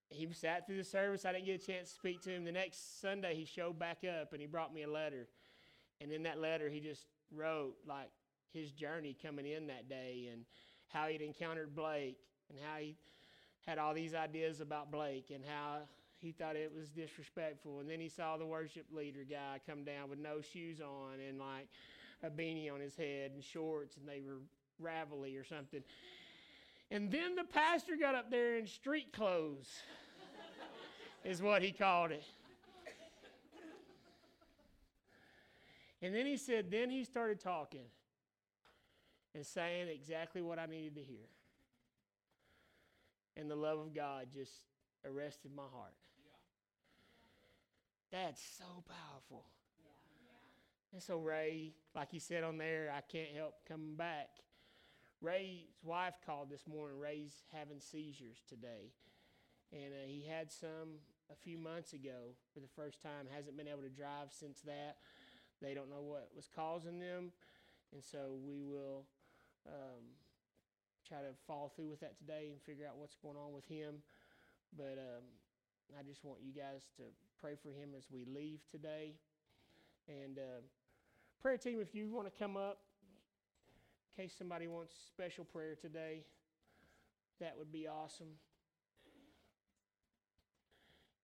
he sat through the service. I didn't get a chance to speak to him. The next Sunday he showed back up, and he brought me a letter. And in that letter he just wrote like his journey coming in that day, and how he'd encountered Blake, and how he had all these ideas about Blake, and how he thought it was disrespectful. And then he saw the worship leader guy come down with no shoes on and like a beanie on his head and shorts, and they were Ravelly or something. And then the pastor got up there in street clothes is what he called it. And then he said, then he started talking and saying exactly what I needed to hear. And the love of God just arrested my heart. That's so powerful. Yeah. Yeah. And so Ray, like he said on there, I can't help coming back. Ray's wife called this morning. Ray's having seizures today. And he had some a few months ago for the first time. Hasn't been able to drive since that. They don't know what was causing them. And so we will try to follow through with that today and figure out what's going on with him. But I just want you guys to pray for him as we leave today. And prayer team, if you want to come up, in case somebody wants special prayer today, that would be awesome.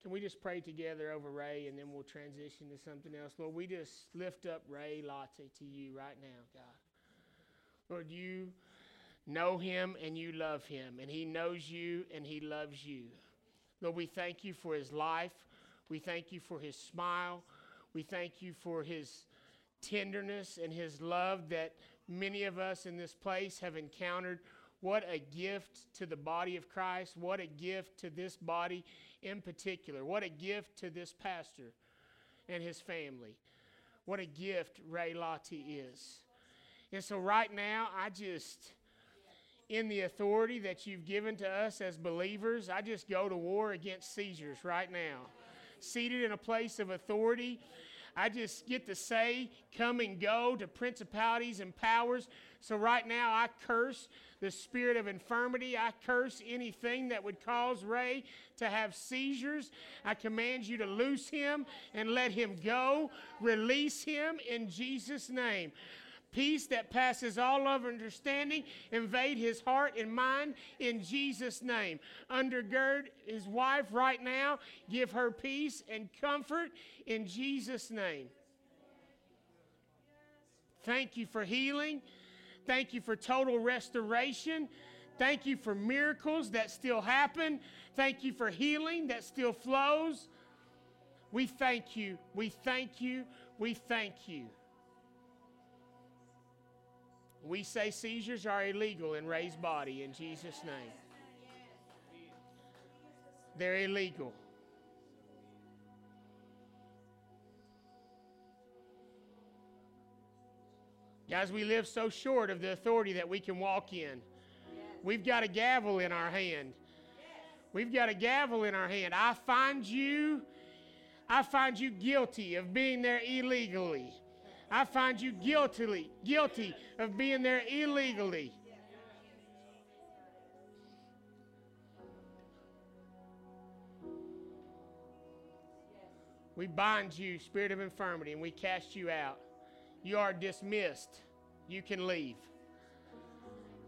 Can we just pray together over Ray, and then we'll transition to something else? Lord, we just lift up Ray Latte to you right now, God. Lord, you know him and you love him, and he knows you and he loves you. Lord, we thank you for his life. We thank you for his smile. We thank you for his tenderness and his love that many of us in this place have encountered. What a gift to the body of Christ. What a gift to this body in particular. What a gift to this pastor and his family. What a gift Ray Lottie is. And so right now, I just, in the authority that you've given to us as believers, I just go to war against seizures right now. Seated in a place of authority, I just get to say, come and go to principalities and powers. So right now, I curse the spirit of infirmity. I curse anything that would cause Ray to have seizures. I command you to loose him and let him go. Release him in Jesus' name. Peace that passes all of understanding, invade his heart and mind in Jesus' name. Undergird his wife right now. Give her peace and comfort in Jesus' name. Thank you for healing. Thank you for total restoration. Thank you for miracles that still happen. Thank you for healing that still flows. We thank you. We thank you. We thank you. We say seizures are illegal in Ray's body in Jesus' name. They're illegal. Guys, we live so short of the authority that we can walk in. We've got a gavel in our hand. We've got a gavel in our hand. I find you guilty of being there illegally. I find you guilty of being there illegally. We bind you, spirit of infirmity, and we cast you out. You are dismissed. You can leave.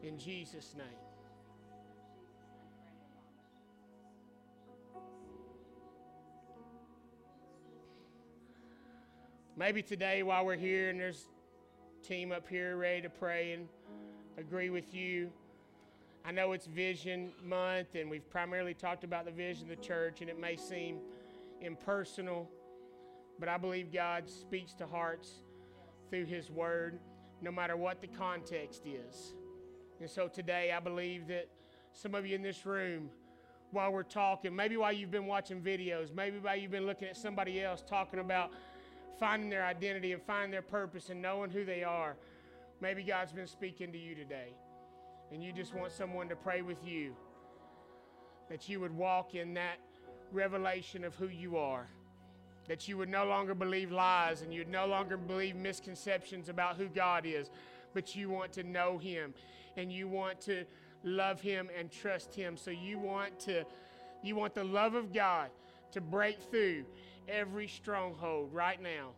In Jesus' name. Maybe today while we're here and there's a team up here ready to pray and agree with you. I know it's Vision Month and we've primarily talked about the vision of the church, and it may seem impersonal, but I believe God speaks to hearts through His Word no matter what the context is. And so today I believe that some of you in this room, while we're talking, maybe while you've been watching videos, maybe while you've been looking at somebody else talking about finding their identity and finding their purpose and knowing who they are. Maybe God's been speaking to you today, and you just want someone to pray with you, that you would walk in that revelation of who you are, that you would no longer believe lies and you'd no longer believe misconceptions about who God is, but you want to know Him and you want to love Him and trust Him. So you want the love of God to break through every stronghold right now.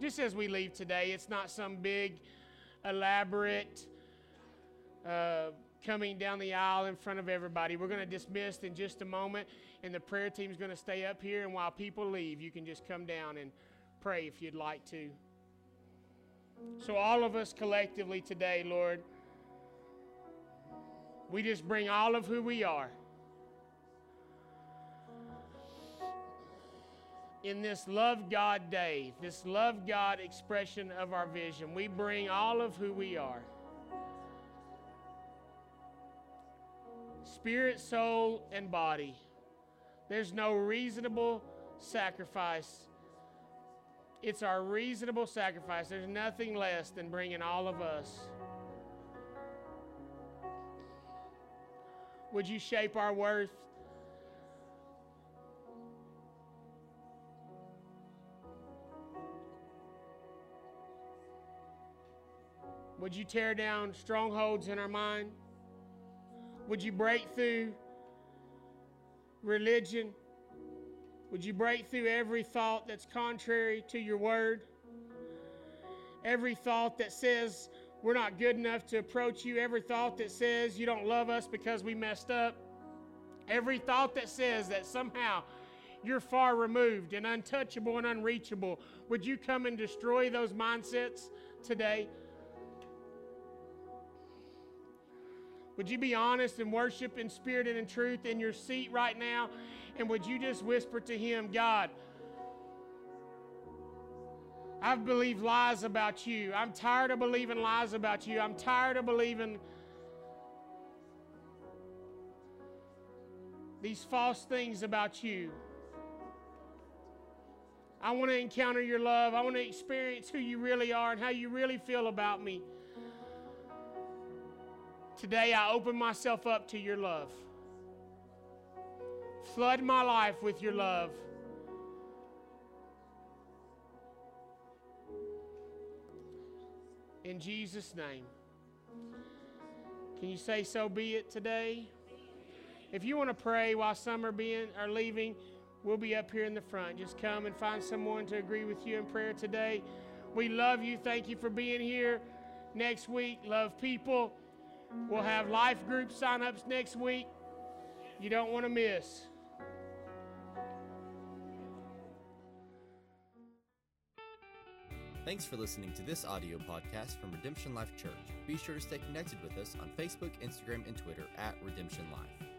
Just as we leave today, it's not some big, elaborate coming down the aisle in front of everybody. We're going to dismiss in just a moment, and the prayer team's going to stay up here, and while people leave, you can just come down and pray if you'd like to. So all of us collectively today, Lord, we just bring all of who we are in this Love God Day, this Love God expression of our vision. We bring all of who we are. Spirit, soul, and body. There's no reasonable sacrifice. It's our reasonable sacrifice. There's nothing less than bringing all of us. Would you shape our worth? Would you tear down strongholds in our mind? Would you break through religion? Would you break through every thought that's contrary to your word? Every thought that says we're not good enough to approach you. Every thought that says you don't love us because we messed up. Every thought that says that somehow you're far removed and untouchable and unreachable. Would you come and destroy those mindsets today? Would you be honest and worship in spirit and in truth in your seat right now? And would you just whisper to Him, God, I've believed lies about you. I'm tired of believing lies about you. I'm tired of believing these false things about you. I want to encounter your love. I want to experience who you really are and how you really feel about me. Today, I open myself up to your love. Flood my life with your love. In Jesus' name. Can you say, so be it today? If you want to pray while some are leaving, we'll be up here in the front. Just come and find someone to agree with you in prayer today. We love you. Thank you for being here. Next week, love people. We'll have life group sign-ups next week. You don't want to miss. Thanks for listening to this audio podcast from Redemption Life Church. Be sure to stay connected with us on Facebook, Instagram, and Twitter at Redemption Life.